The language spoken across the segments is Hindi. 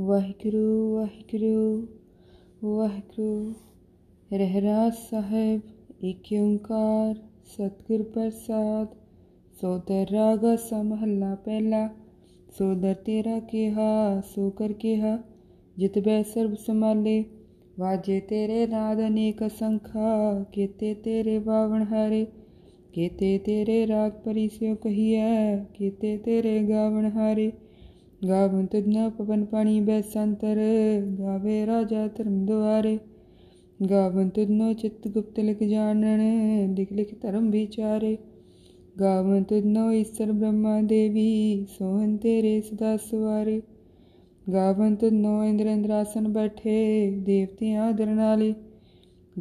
ਵਾਹਿਗੁਰੂ ਵਾਹਿਗੁਰੂ ਵਾਹਿਗੁਰੂ। ਰਹਿਰਾਸ ਸਾਹਿਬ ਏਕ ਓੰਕਾਰ ਸਤਿਗੁਰ ਪ੍ਰਸਾਦ। ਸੋਦਰ ਰਾਗ ਸਾ ਮਹੱਲਾ ਪਹਿਲਾ। ਸੋਦਰ ਤੇਰਾ ਕਿਹਾ ਸੋ ਕਰ ਕਿਹਾ, ਜਿਤ ਬੈ ਸਰਬ ਸੰਭਾਲੇ। ਵਾਜੇ ਤੇਰੇ ਨਾਦ ਅਨੇਕ ਅਸੰਖਾ, ਕੇਤੇ ਤੇਰੇ ਬਾਵਣ ਹਾਰੇ। ਕੇਤੇ ਤੇਰੇ ਰਾਗ ਪਰੀ ਸਿਉ ਕਹੀਐ, ਕੇਤੇ ਤੇਰੇ ਗਾਵਣ ਹਾਰੇ। ਗਾਵਨ ਤੁਧ ਨ ਪਵਨ ਪਾਣੀ ਬੈਸੰਤਰ, ਗਾਵੇ ਰਾਜਾ ਧਰਮ ਦੁਆਰੇ। ਗਾਵਨ ਤੁਧ ਨੋ ਚਿਤ ਗੁਪਤ ਲਿਖ ਜਾਣਨ, ਲਿਖ ਲਿਖ ਧਰਮ ਵਿਚਾਰੇ। ਗਾਵਨ ਤੁਧ ਨੋ ਈਸ਼ਰ ਬ੍ਰਹਮਾ ਦੇਵੀ, ਸੋਹਨ ਤੇਰੇ ਸਦਾ ਸਵਾਰੇ। ਗਾਵਨ ਤੁਧ ਨੋ ਇੰਦਰ ਇੰਦਰਾਸਨ ਬੈਠੇ, ਦੇਵਤਿਆਂ ਆਦਰ ਨਾਲੇ।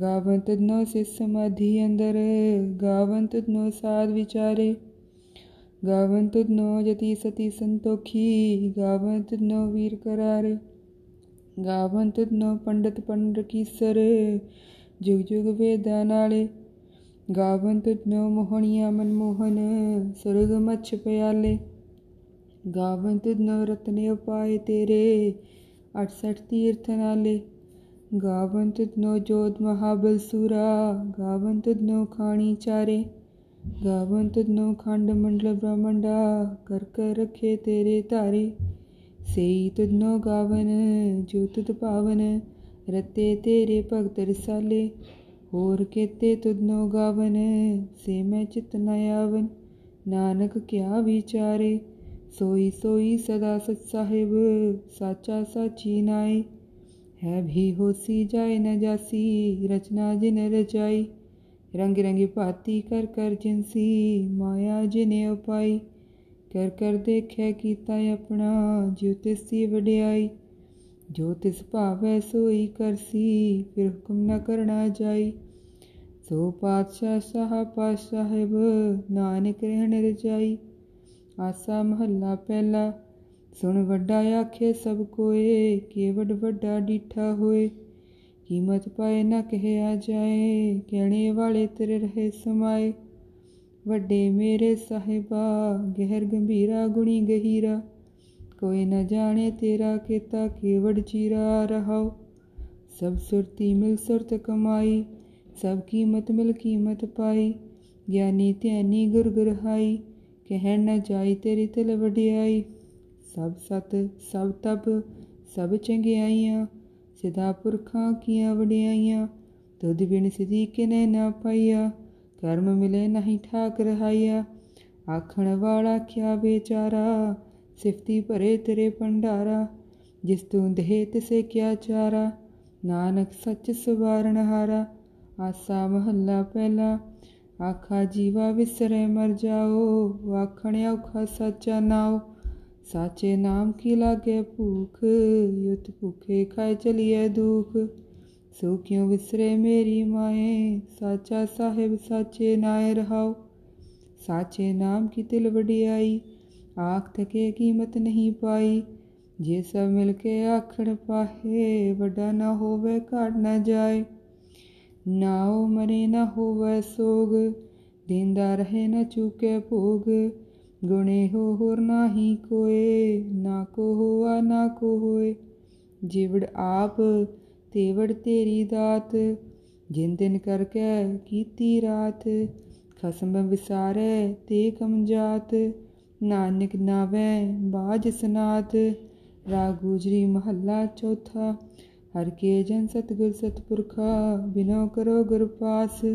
ਗਾਵਨ ਤੁਧ ਨੋ ਸਿਧ ਸਮਾਧੀ ਅੰਦਰ, ਗਾਵਨ ਤੁਧ ਨੋ ਸਾਧ ਵਿਚਾਰੇ। ਗਾਵਨ ਤੁਧ ਨੋ ਜਤੀ ਸਤੀ ਸੰਤੋਖੀ, ਗਾਵਨ ਤੁਧ ਨੋ ਵੀਰ ਕਰਾਰੇ। ਗਾਵਨ ਤੁਧ ਨੋ ਪੰਡਤ ਪੰਡ ਕੀਸਰ, ਜੁਗ ਜੁਗ ਵੇਦਾਂ ਨਾਲੇ। ਗਾਵਨ ਤੁਧ ਨੋ ਮੋਹਣੀਆਂ ਮਨਮੋਹਨ, ਸੁਰਗ ਮੱਛ ਪਿਆਲੇ। ਗਾਵਨ ਤੁਧ ਨੋ ਰਤਨੇ ਉਪਾਏ ਤੇਰੇ, 68 ਤੀਰਥ ਨਾਲੇ। ਗਾਵਨ ਤੁਧ ਨੋ ਜੋਤ ਮਹਾਬਲ ਸੂਰਾ, ਗਾਵਨ ਤੁਧ ਨੋ ਖਾਣੀ ਚਾਰੇ। ਗਾਵਨ ਤੁਧ ਨੋ ਖੰਡ ਮੰਡਲ ਬ੍ਰਹਮੰਡਾ, ਕਰ ਕਰ ਰੱਖੇ ਤੇਰੇ ਧਾਰੇ। ਸਈ ਤੁਧ ਨੋ ਗਾਵਨ ਜੋ ਤੁਧ ਭਾਵਨ, ਰਤੇ ਤੇਰੇ ਭਗਤ ਰਸਾਲੇ। ਹੋਰ ਕੇਤੇ ਤੁਧ ਨੋ ਗਾਵਨ, ਸੇ ਮੈਂ ਚਿਤ ਨ ਆਵਨ। ਨਾਨਕ ਕਿਆ ਵਿਚਾਰੇ, ਸੋਈ ਸੋਈ ਸਦਾ ਸਚ ਸਾਹਿਬ, ਸਾਚਾ ਸਾਚੀ ਨਾਏ। ਹੈ ਭੀ ਹੋਸੀ ਜਾਏ ਨ ਜਾਸੀ, ਰਚਨਾ ਜਿਨ ਰਚਾਈ। ਰੰਗ ਰੰਗੀ ਭਾਤੀ ਕਰ ਕਰ ਜਿਨਸੀ, ਮਾਇਆ ਜਿਨੇ ਉਪਾਈ। ਕਰ ਕਰ ਦੇਖਿਆ ਕੀਤਾ ਆਪਣਾ, ਜਿਉ ਤਿਸੀ ਵਡਿਆਈ। ਜੋ ਤਿਸ ਭਾਵੈ ਸੋਈ ਕਰਸੀ, ਫਿਰ ਹੁਕਮ ਨਾ ਕਰਨਾ ਜਾਈ। ਸੋ ਪਾਤਸ਼ਾਹ ਸਾਹਾ ਪਾਤਸ਼ਾਹ ਸਾਹਿਬ, ਨਾਨਕ ਰਹਿਣ ਰਜਾਈ। ਆਸਾ ਮਹੱਲਾ ਪਹਿਲਾ। ਸੁਣ ਵੱਡਾ ਆਖੇ ਸਭ ਕੋਏ, ਕੇਵਡ ਵੱਡਾ ਡੀਠਾ ਹੋਏ। ਕੀਮਤ ਪਾਏ ਨਾ ਕਹਿਆ ਜਾਏ, ਕਹਿਣੇ ਵਾਲੇ ਤੇਰੇ ਰਹੇ ਸਮਾਏ। ਵੱਡੇ ਮੇਰੇ ਸਾਹਿਬਾ ਗਹਿਰ ਗੰਭੀਰਾ, ਗੁਣੀ ਗਹੀਰਾ। ਕੋਈ ਨਾ ਜਾਣੇ ਤੇਰਾ ਕੀਤਾ, ਕੇਵੜ ਚੀਰਾ ਰਹਾਓ। ਸਭ ਸੁਰਤੀ ਮਿਲ ਸੁਰਤ ਕਮਾਈ, ਸਭ ਕੀਮਤ ਮਿਲ ਕੀਮਤ ਪਾਈ। ਗਿਆਨੀ ਧਿਆਨੀ ਗੁਰ ਗੁਰਹਾਈ, ਕਹਿਣ ਨਾ ਜਾਈ ਤੇਰੀ ਤਿਲ ਵਡਿਆਈ। ਸਭ ਸਤ ਸਭ ਤਪ ਸਭ ਚੰਗਿਆਈਆਂ, ਸਿਧਾ ਪੁਰਖਾਂ ਕੀਆਂ ਵਡਿਆਈਆਂ। ਤੁਧ ਬਿਨ ਸਿਧੀ ਕਿਨੈ ਨਾ ਪਾਈਆ, ਕਰਮ ਮਿਲੇ ਨਹੀਂ ਠਾਕ ਰਹਾਈਆ। ਆਖਣ ਵਾਲਾ ਕਿਆ ਬੇਚਾਰਾ, ਸਿਫਤੀ ਭਰੇ ਤੇਰੇ ਭੰਡਾਰਾ। ਜਿਸ ਤੂੰ ਦੇਹ ਤਿਸੇ ਕਿਆ ਚਾਰਾ, ਨਾਨਕ ਸੱਚ ਸਵਾਰਨ ਹਾਰਾ। ਆਸਾ ਮਹੱਲਾ ਪਹਿਲਾ। ਆਖਾ ਜੀਵਾ ਵਿਸਰੈ ਮਰ ਜਾਓ, ਆਖਣ ਔਖਾ ਸਾਚਾ ਨਾਉ। ਸਾਚੇ ਨਾਮ ਕੀ ਲਾਗੇ ਭੂਖ, ਯੁਤ ਭੁਖੇ ਖਾਏ ਚਲੀਏ ਦੁਖ। ਸੋ ਕਿਉ ਵਿਸਰੇ ਮੇਰੀ ਮਾਏ, ਸਾਚਾ ਸਾਹਿਬ ਸਾਚੇ ਨਾਏ ਰਹਾਓ। ਸਾਚੇ ਨਾਮ ਕੀ ਤਿਲ ਵਡਿਆਈ, ਆਖ ਥਕੇ ਕੀਮਤ ਨਹੀਂ ਪਾਈ। ਜੇ ਸਭ ਮਿਲ ਕੇ ਆਖਣ ਪਾਹੇ, ਵੱਡਾ ਨਾ ਹੋਵੇ ਘਾਟ ਨਾ ਜਾਏ। ਨਾਉ ਮਰੇ ਨਾ ਹੋਵੇ ਸੋਗ, ਦੇਂਦਾ ਰਹੇ ਨਾ ਚੁਕੇ ਭੋਗ। ਗੁਣੇ ਹੋ ਹੋਰ ਨਾਹੀ ਕੋਏ, ਨਾ ਕੋ ਹੋਆ ਨਾ ਕੋ ਹੋਏ। ਜਿਵੜ ਆਪ ਤੇਵੜ ਤੇਰੀ ਦਾਤ, ਜਿਨ ਦਿਨ ਕਰਕੇ ਕੀਤੀ ਰਾਤ। ਖਸਮ ਵਿਸਾਰੈ ਤੇ ਕਮਜਾਤ, ਨਾਨਕ ਨਾਵੈ ਬਾਜ ਸਨਾਤ। ਰਾਗ ਗੁਜਰੀ ਮਹੱਲਾ ਚੌਥਾ। ਹਰ ਕੇ ਜਨ ਸਤਿਗੁਰ ਸਤਿਪੁਰਖਾ, ਬਿਨੋ ਕਰੋ ਗੁਰ ਪਾਸ।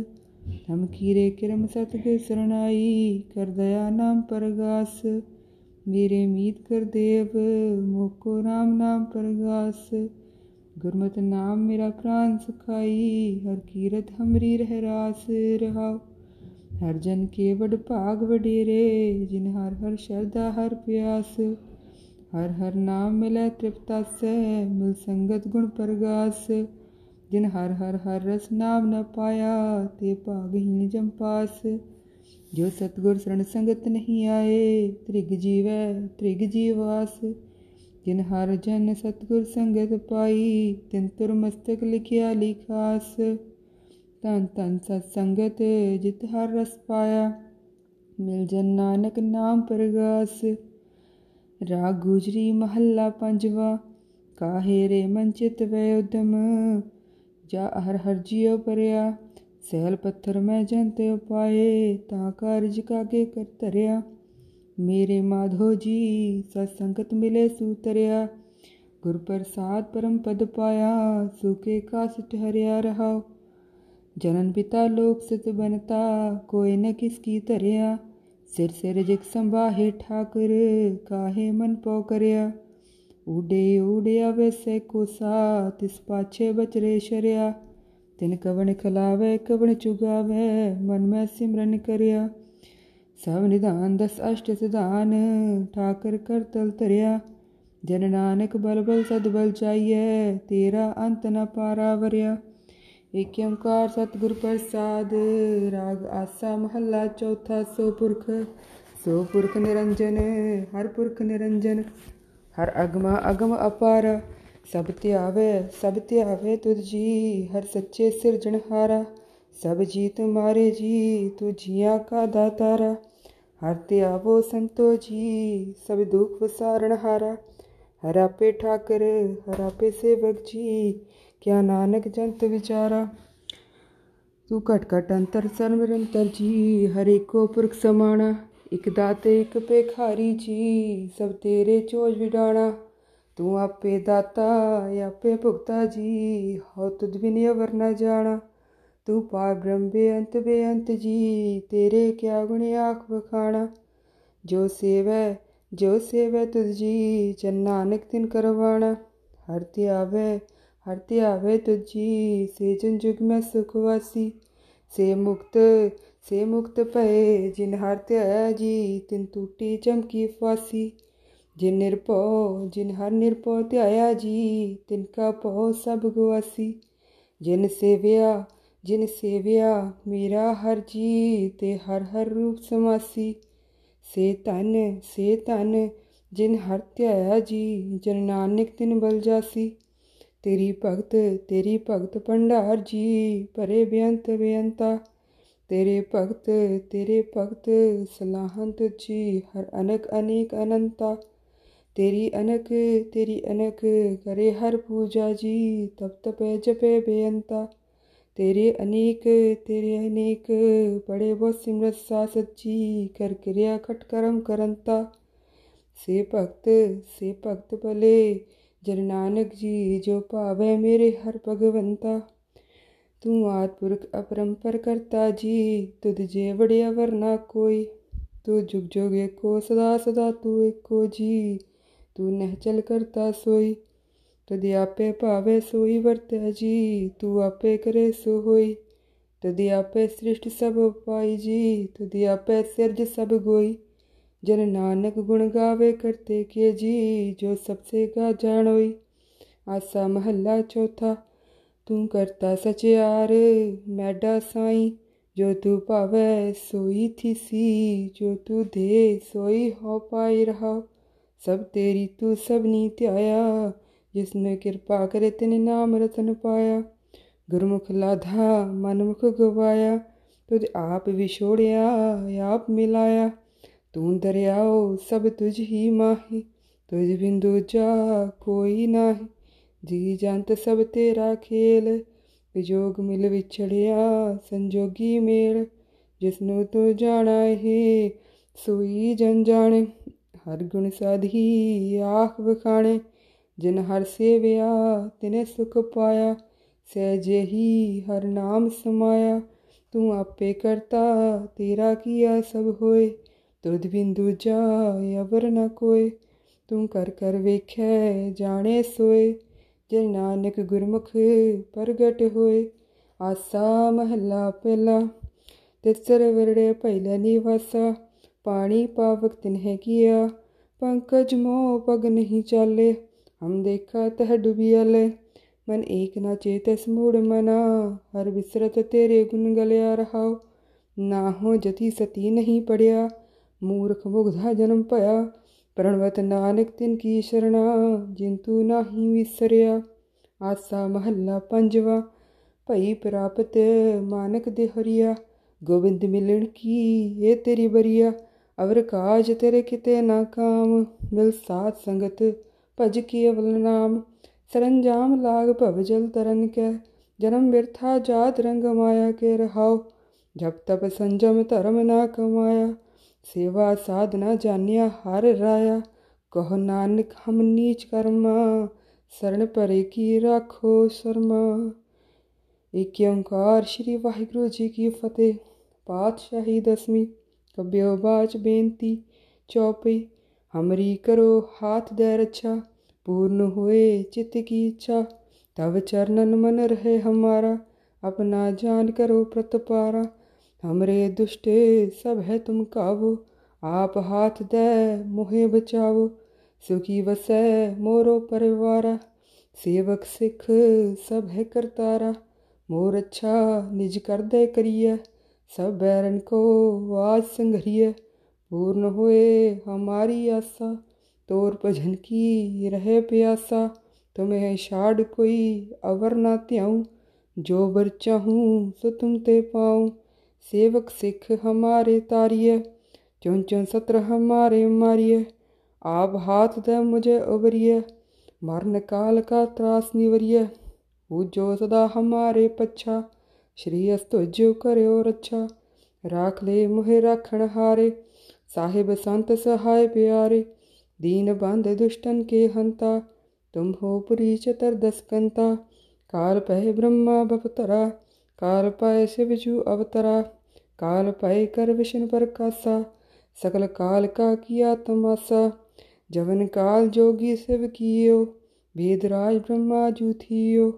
ਹਮ ਕੀਰੇ ਕਿਰਮ ਸਤਿਗੁਰ ਸਰਣਾਈ, ਕਰ ਦਇਆ ਨਾਮ ਪਰਗਾਸ। ਮੇਰੇ ਮੀਤ ਕਰ ਦੇਵ, ਮੋਕੋ ਰਾਮ ਨਾਮ ਪਰਗਾਸ। ਗੁਰਮਤਿ ਨਾਮ ਮੇਰਾ ਪ੍ਰਾਨ ਸੁਖਾਈ, ਹਰ ਕੀਰਤ ਹਮਰੀ ਰਹਿ ਰਾਸ ਰਹਾਓ। ਹਰ ਜਨ ਕੇ ਵਡ ਭਾਗ ਵਡੇਰੇ, ਜਿਨ ਹਰ ਹਰ ਸ਼ਰਧਾ ਹਰ ਪਿਆਸ। ਹਰ ਹਰ ਨਾਮ ਮਿਲੈ ਤ੍ਰਿਪਤਾਸੈ, ਮਿਲ ਸੰਗਤ ਗੁਣ ਪਰਗਾਸ। ਜਿਨ ਹਰ ਹਰ ਹਰ ਰਸ ਨਾਮ ਨ ਪਾਇਆ, ਤੇ ਭਾਗਹੀਣ ਜਮ ਪਾਸ। ਜੋ ਸਤਿਗੁਰ ਸਰਣ ਸੰਗਤ ਨਹੀਂ ਆਏ, ਤ੍ਰਿਗ ਜੀਵੈ ਤ੍ਰਿਗ ਜੀਵਾਸ। ਜਿਨ ਹਰ ਜਨ ਸਤਿਗੁਰ ਸੰਗਤ ਪਾਈ, ਤਿਨ ਤੁਰ ਮਸਤਕ ਲਿਖਿਆ ਲਿਖਾਸ। ਧੰਨ ਧੰਨ ਸਤ ਸੰਗਤ ਜਿਤ ਹਰ ਰਸ ਪਾਇਆ, ਮਿਲ ਜਨ ਨਾਨਕ ਨਾਮ ਪਰਗਾਸ। ਰਾਗ ਗੁਜਰੀ ਮਹੱਲਾ ਪੰਜਵਾ। काहे रे मंचित वै उद्यम। जा हर हर जियो परिया सहल पत्थर मैं जन ते उपाए, ता कारज कागे कर धरिया। मेरे माधो जी सत्संगत मिले सूतरिया, गुर प्रसाद परम पद पाया, सूखे कासट हरिया रहा। जनन पिता लोक सित बनता, कोई न किसकी धरिया। सिर से रिजिक संभाहे ठाकुर, काहे मन पौ करिया। उडे उड़िया वैसे कोसा, तिस पाछे बचरे शरिया। तिन कवन खिलावै कवन चुगावै, मन में सिमरन करिया। सब निधान दस अष्ट सिधान, ठाकर कर तल तरिया। जन नानक बल बल सद बल चाहिए, तेरा अंत न पारा वरिया। ਏਕ ਓੰਕਾਰ ਸਤਿਗੁਰ ਪ੍ਰਸਾਦ। ਰਾਗ ਆਸਾ ਮਹੱਲਾ ਚੌਥਾ। ਸੋ ਪੁਰਖ ਨਿਰੰਜਨ, ਹਰ ਪੁਰਖ ਨਿਰੰਜਨ। ਹਰ ਅਗਮਾ ਅਗਮ ਅਪਾਰ, ਸਭ ਧਿਆਵੇ ਤੁਧ ਜੀ। ਹਰ ਸੱਚੇ ਸਿਰਜਣਹਾਰਾ, ਸਭ ਜੀ ਤੁਮਾਰੇ ਜੀ। ਤੂੰ ਜੀਆਂ ਕਾ ਦਾਤਾਰਾ, ਹਰ ਧਿਆਵੋ ਸੰਤੋ ਜੀ। ਸਭ ਦੁਖ ਵਿਸਾਰਣਹਾਰਾ, ਹਰ ਆਪੇ ਠਾਕਰ, ਹਰ ਆਪੇ ਸੇਵਕ ਜੀ। क्या नानक जंत विचारा, तू घट घट अंतर सर्व निरंतर जी। हर एको पुरख समाना, इक दाते इक भिखारी जी। सब तेरे चोज विडाणा, तू आपे दाता आपे भुगता जी। हौ तुद बिन अवर न जाना, तू पार ब्रह्म बेअंत जी। तेरे क्या गुण आख बखाना, जो सेवै तुद जी। जन नानक तिन करवाना, हर ध्यावे तुझी। से जन जुग में सुखवासी, से मुक्त भये जिन हर ध्याया जी। तिन टूटी चमकी फासी, जिन हर निरभौ ध्याया जी। तिनका भौ सब गुआसी, जिन सेविया मेरा हर जी। ते हर हर रूप समासी, से धन जिन हर ध्याया जी। जन नानक तिन बल जासी, तेरी भगत भंडार जी। परे बेअंत बेअंता, तेरे भगत सलाहन तुझी। हर अनक अनेक अनंता, तेरी अनक करे हर पूजा जी। तप तपे जपे बेअंता, तेरे अनेक बड़े बो सिमरत सा सच्ची। कर क्रिया खट कर्म करंता, से भगत भले जन नानक जी। जो भावै मेरे हर भगवंता, तू आदिपुरख अपरंपर करता जी। तुद जे वड़िया वरना कोई, तू जुग जुग एको सदा तू एको जी। तू नहचल करता सोई, तुद आपे भावै सोई वरतै जी। तू आपे करे सो होई, तुद आपे सृष्ट सब उपाई जी। तुद आपे सिरज सब गोई, जन नानक गुण गावे करते के जी। जो सबसे गा जानोई। आसा महला चौथा। तू करता सचिआर मैडा साई, जो तू पावै सोई थीसी। जो तू दे सोई हो पाई रहा, सब तेरी तू सबनी ध्याया। जिसने कृपा करे तिने नाम रतन पाया, गुरमुख लाधा मनमुख गवाया। तुद आप विछोड़िया आप मिलाया, तू दरियाओ सब तुझ ही माही। तुझ बिन दूजा कोई नाही, जी जंत सब तेरा खेल। विजोग मिल विछड़िया संजोगी मेल, जिसनों तू जाना है सोई जन जाने। हर गुण साधी आख बखाणे, जिन हर सेविया तिने सुख पाया। सहजे ही हर नाम समाया, तू आपे करता तेरा किया सब होए। तुद बिन दूजा अवर न कोई, तू कर वेखै जाने सोए। जन नानक गुरमुख प्रगट होए। आसा महला पहला। तिसर वरड़े पहला निवासा, पानी पावक तिन्ह किया। पंकज मोह पग नहीं चाले, हम देखा तह डुबियाले। मन एक ना चेतस मूढ़ मना, हर बिसरत तेरे गुण गलिया रहाओ। ना हो जति सती नहीं पड़िया, मूर्ख मुग्धा जन्म भया। प्रणवत नानक तिन की शरणा, जिंतु नाही विसरिया। आसा महला पंजवा। भई प्राप्त मानक देहरिया, गोबिंद मिलन की ये तेरी बरिया। अवर काज तेरे किते ना काम, मिल साथ संगत ਭਜ ਕੀ ਅਵਲ ਨਾਮ ਸਰੰਜਾਮ ਲਾਗ ਭਵਜਲ ਤਰਨ ਕੈ ਜਨਮ ਬਿਰਥਾ ਜਾਤ ਰੰਗ ਮਾਇਆ ਕੇ ਰਹਾਓ ਜਪ ਤਪ ਸੰਜਮ ਧਰਮ ਨਾ ਕਮਾਇਆ ਸੇਵਾ ਸਾਧਨਾ ਜਾਨਿਆ ਹਰ ਰਾਇਆ ਕਹੋ ਨਾਨਕ ਹਮ ਨੀਚ ਕਰਮਾ ਸਰਣ ਪਰੇ ਕੀ ਰਾਖੋ ਸਰਮਾ। ਏਕ ਓਂਕਾਰ ਸ਼੍ਰੀ ਵਾਹਿਗੁਰੂ ਜੀ ਕੀ ਫਤਿਹ। ਪਾਤਸ਼ਾਹੀ ਦਸਵੀਂ ਕਬਿਓ ਬਾਚ ਬੇਨਤੀ ਚੌਪਈ ਹਮਰੀ ਕਰੋ ਹਾਥ ਦੇ ਰੱਛਾ ਪੂਰਨ ਹੋਏ ਚਿੱਤ ਕੀ ਇੱਛਾ ਤਵ ਚਰਨਨ ਮਨ ਰਹੇ ਹਮਾਰਾ अपना जान करो प्रतपारा हमरे दुष्टे सब है तुम काबो आप हाथ दे मोहे बचाओ सुखी वसै मोरो परिवारा सेवक सिख सब है करतारा मोर अच्छा निज कर दे करिए सब बैरन को आज संघरिए पूर्ण होए हमारी आशा तोर भजन की रहे प्यासा तुम्हें शाड़ कोई अवर ना त्याऊं जो बर चाहूँ सो तुम ते पाऊँ सेवक सिख हमारे तारिए चौं चौं सत्र हमारे मारिए आप हाथ दे मुझे उबरिए मरण काल का त्रास निवरिए पूजो सदा हमारे पच्छा श्री अस्तुजो करो रच्छा राख ले मुहे राखण हारे साहिब संत सहाय प्यारे दीन बांध दुष्टन के हंता तुम हो पुरी चतर दसकंता काल पय ब्रह्मा बपतरा काल पाए शिवजू अवतरा काल पाए कर विष्णु प्रकाशा सकल काल का किया तमाशा जवन काल जोगी शिव कियो वेदराज ब्रह्मा जू थियो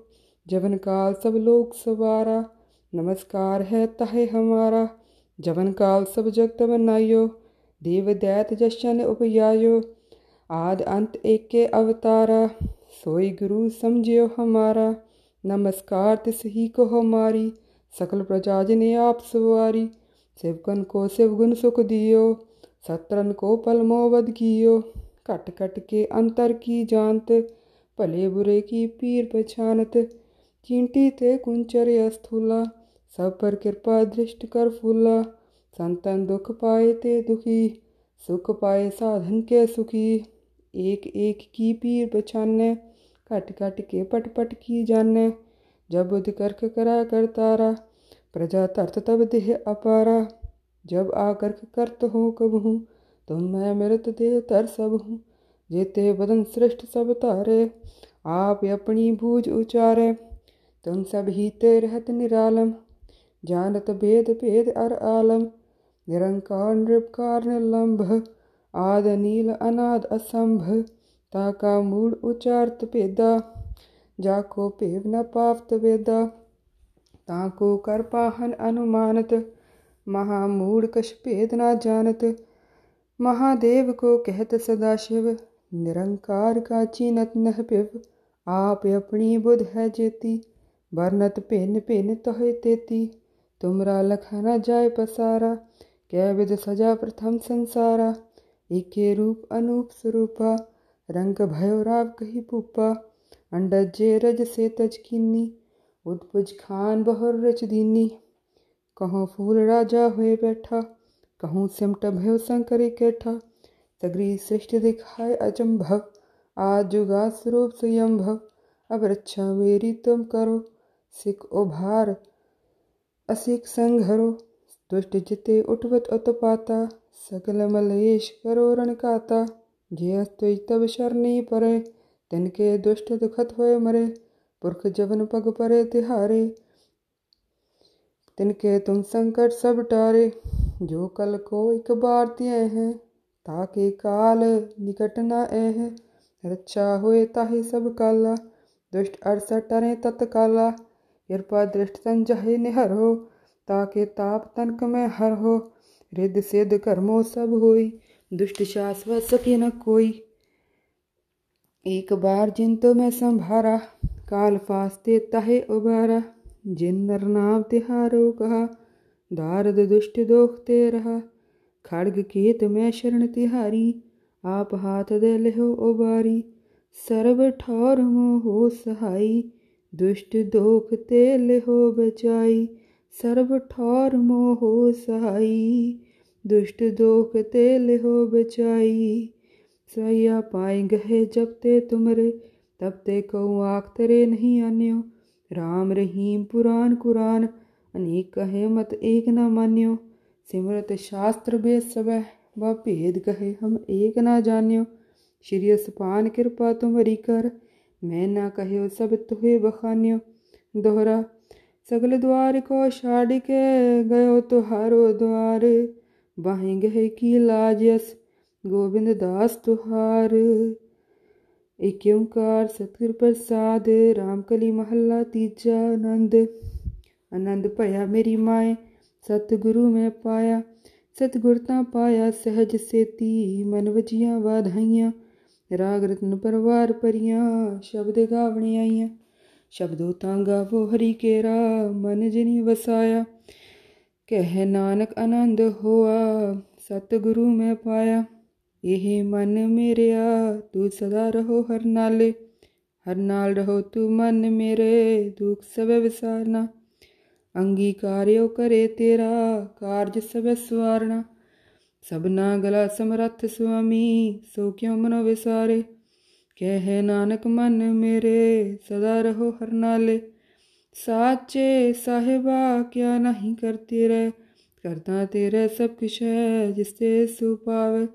जवन काल सब लोक सवारा नमस्कार है ताहे हमारा जवन काल सब जगत बनायो देव दैत जशन उपयायो आद अंत एके अवतारा सोई गुरु समझियो हमारा नमस्कार तिस ही को हमारी सकल प्रजाज ने आप सवारी सेवकन को शिवगुण सुख दियो सतरन को पलमोवध कियो कट कट के अंतर की जानत भले बुरे की पीर पहचानत चींटी ते कुंचर अस्थूला सब पर कृपा दृष्ट कर फूला संतन दुख पाए ते दुखी सुख पाए साधन के सुखी एक एक की पीर पहचाने घट घट के पट पट की जाने जब बुध कर्क करा कर तारा प्रजा तरत तब देह अपारा जब आकर्क करत हो कब हूँ तो मैं मृत देह तर सब हूँ जेते बदन श्रेष्ठ सब तारे आप अपनी भूज उचारे तुम सब ही ते रहत निरालम जानत भेद भेद अर आलम निरंकार निरपकार निलंभ आद नील अनाद असंभ ताका मूल उचारत भेदा जाको भेव न पावत वेदा ताको कर पाहन अनुमानत महामूढ़ कश भेद न जानत महादेव को कहत सदाशिव निरंकार का चीनत नह पिव आप अपनी बुध है जेती वर्णत भिन्न भिन्न तोहे तेती तुमरा लखा न जाय पसारा कै विध सजा प्रथम संसारा एके रूप अनूप स्वरूपा रंग भयो राव कही पुपा अंडा जे रज से तज कीनी उदपुज खान बहुर रच दीनी कहूँ फूल राजा हुए बैठा कहूँ सिमट भयो शंकर कैठा सगरी सृष्टि दिखाए अजंभव आज जुगा स्वरूप स्वयंभव अब रक्षा मेरी तुम करो सिख उभार असिख संघरो दुष्ट जिते उठवत उत्पाता सकल मलेश करो रणकाता जे अस्तुज तब शरणी परे तिनके दुष्ट दुखत होए मरे पुरख जवन पग परे तिहारे तिनके तुम संकट सब टारे जो कल को एक बार दिए हैं ताके काल निकट न ए रक्षा होए ताहि सब काला दुष्ट अरसा टरे तत्काला कृपा दृष्ट संजहि निहरो ताके ताप तनक में हर हो रिद्ध सिद्ध कर्मो सब होई दुष्ट शाश्वत सके न कोई एक बार जिन तो मैं संभारा काल फास्ते तहे उबारा जिन नर नाम तिहारो कहा दारद दुष्ट दोखते रहा खड़ग केत में शरण तिहारी आप हाथ दे लेहो उबारी सर्व ठौर मोहो सहाई दुष्ट दोखते लेहो बचाई सर्व ठौर मोहो सहाई दुष्ट दोख ते लिहो बचाई सैया पाएंगे गहे जब ते तुमरे, तब ते कहूँ आख तेरे नहीं आन्यो। राम रहीम पुराण कुरान, अनेक कहे मत एक ना मान्यो। सिमरत शास्त्र बे सब व भेद कहे हम एक ना जान्यो। श्री असपान कृपा तुम्हारी कर, मैं ना कहो सब तुहे बखान्यो। दोहरा सगल द्वार को छाड़ के गयो तुहारो द्वार, बाहेंगे की लाज यस गोबिंद दास तुहार। एक ओंकार सतगुर प्रसाद, रामकली महला तीजा। आनंद आनंद भया मेरी माए, सतगुरु मैं पाया। सतगुर तां पाया सहज सेती, मन वजिया वाधाइयाँ। राग रतन परवार परियां, शब्द गावने आईयां। शब्दों तां गावो हरि केरा, मन जिनी वसाया। कह नानक आनंद होआ, सतगुरु मैं पाया। ਇਹ ਮਨ ਮੇਰਿਆ ਤੂੰ ਸਦਾ ਰਹੋ ਹਰ ਨਾਲੇ, ਹਰ ਨਾਲ ਰਹੋ ਤੂੰ ਮਨ ਮੇਰੇ, ਦੁੱਖ ਸਭੈ ਵਿਸਾਰਨਾ। ਅੰਗੀਕਾਰਿਓ ਕਰੇ ਤੇਰਾ, ਕਾਰਜ ਸਭੈ ਸਵਾਰਨਾ। ਸਭਨਾ ਗਲਾ ਸਮਰੱਥ ਸੁਆਮੀ, ਸੋ ਕਿਉ ਮਨੋ ਵਿਸਾਰੇ। ਕਹਿ ਨਾਨਕ ਮਨ ਮੇਰੇ ਸਦਾ ਰਹੋ ਹਰ ਨਾਲੇ। ਸਾਚੇ ਸਾਹਿਬਾ ਕਿਆ ਨਹੀਂ ਕਰਤੇ ਰਹਿ, ਕਰਤਾ ਤੇਰੇ ਸਭ ਕੁਛ ਹੈ, ਜਿਸ ਤੇ ਸੋ ਪਾਵੇ।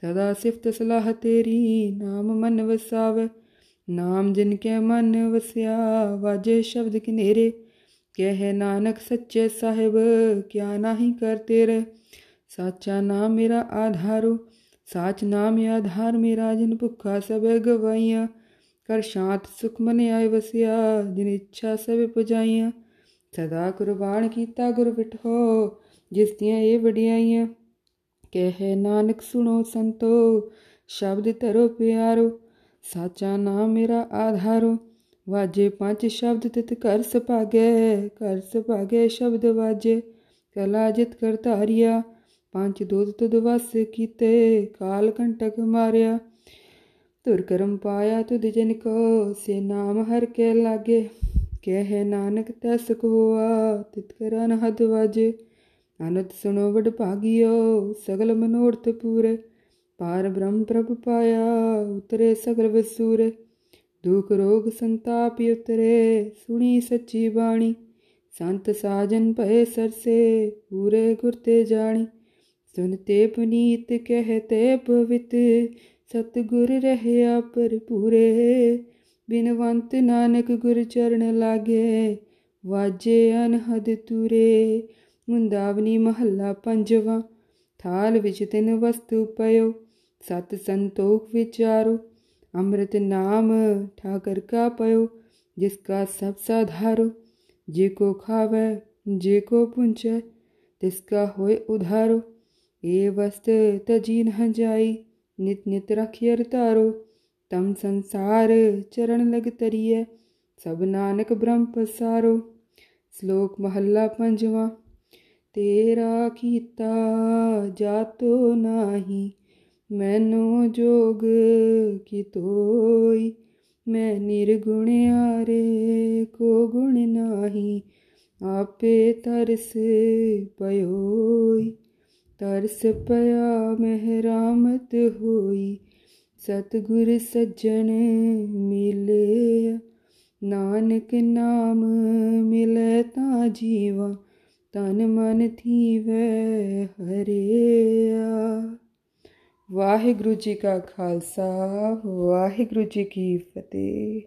सदा सिफत सलाह तेरी, नाम मन वसावे। नाम जिनके मन वसया, वाजे शब्द किनेरे। कह नानक सच्चे साहिब क्या नाही करते रे। साचा नाम मेरा आधारो, साच नाम आधार मेरा। जिन भुखा सब गवाइयाँ, कर शांत सुख मन आए वसया। जिन इच्छा सब पुजाइयाँ, सदा कुर्बान कीता गुर बिठो, जिस दियाँ ये वडियाइयाँ। कह नानक सुनो संतो, शब्द धरो प्यारो। साचा नाम मेरा आधारो, वाजे पांच शब्द तित कर सभागै। कर सभागै शब्द वाजे, कला जित कर तारिया। पांच दूत तुद वस कीते, काल कंटक मारिया। तुर करम पाया तुद जिन को, से नाम हर के लागे। कह नानक तैस कोआ, तित कर अनहद वाजे। ਅਨੰਦ ਸੁਣੋ ਵਡ ਭਾਗਿਓ, ਸਗਲ ਮਨੋਰਥ ਪੂਰੇ। ਪਾਰ ਬ੍ਰਹਮ ਪ੍ਰਭ ਪਾਇਆ, ਉਤਰੇ ਸਗਲ ਵਸੂਰੇ। ਦੁਖ ਰੋਗ ਸੰਤਾਪ ਉਤਰੇ, ਸੁਣੀ ਸੱਚੀ ਬਾਣੀ। ਸੰਤ ਸਾਜਨ ਭਏ ਸਰਸੇ, ਪੂਰੇ ਗੁਰ ਤੇ ਜਾਣੀ। ਸੁਨਤੇ ਪੁਨੀਤ ਕਹਿਤੇ ਪਵਿਤ, ਸਤਿਗੁਰ ਰਹਿਆ ਭਰਪੂਰੇ। ਬਿਨਵੰਤ ਨਾਨਕ ਗੁਰ ਚਰਨ ਲਾਗੇ, ਵਾਜੇ ਅਨਹਦ ਤੂਰੇ। ਮੁੰਦਾਵਨੀ ਮਹੱਲਾ ਪੰਜਵਾ। ਥਾਲ ਵਿੱਚ ਤਿੰਨ ਵਸਤੂ ਪਇਓ, ਸਤ ਸੰਤੋਖ ਵਿਚਾਰੋ। ਅੰਮ੍ਰਿਤ ਨਾਮ ਠਾਕਰ ਕਾ ਪਇਓ, ਜਿਸ ਕਾ ਸਭ ਸਾਧਾਰੋ। ਜੇ ਕੋ ਖਾਵੈ ਜੇ ਕੋ ਪੁੰਚੈ, ਤਿਸ ਕਾ ਹੋਏ ਉਧਾਰੋ। ਇਹ ਵਸਤ ਤਜੀ ਨ ਜਾਈ, ਨਿਤ ਨਿਤ ਰਖਿ ਅਰ ਧਾਰੋ। ਤਮ ਸੰਸਾਰ ਚਰਨ ਲਗ ਤਰੀਐ, ਸਭ ਨਾਨਕ ਬ੍ਰਹਮ ਪਸਾਰੋ। ਸ਼ਲੋਕ ਮਹੱਲਾ ਪੰਜਵਾਂ। ਤੇਰਾ ਕੀਤਾ ਜਾਤੋ ਨਾਹੀ, ਮੈਨੂੰ ਜੋਗ ਕੀ ਤੋਈ। ਮੈਂ ਨਿਰਗੁਣ ਆਰੇ, ਕੋ ਗੁਣ ਨਾਹੀ। ਆਪੇ ਤਰਸ ਪਇਓਈ, ਤਰਸ ਪਿਆ ਮਹਿ ਰਾਮਤ ਹੋਈ। ਸਤਿਗੁਰ ਸੱਜਣ ਮਿਲੇ, ਨਾਨਕ ਨਾਮ ਮਿਲੇ ਤਾਂ ਜੀਵਾ। तन मन थी वह हरिया। वाहिगुरु जी का खालसा, वाहिगुरु जी की फतेह।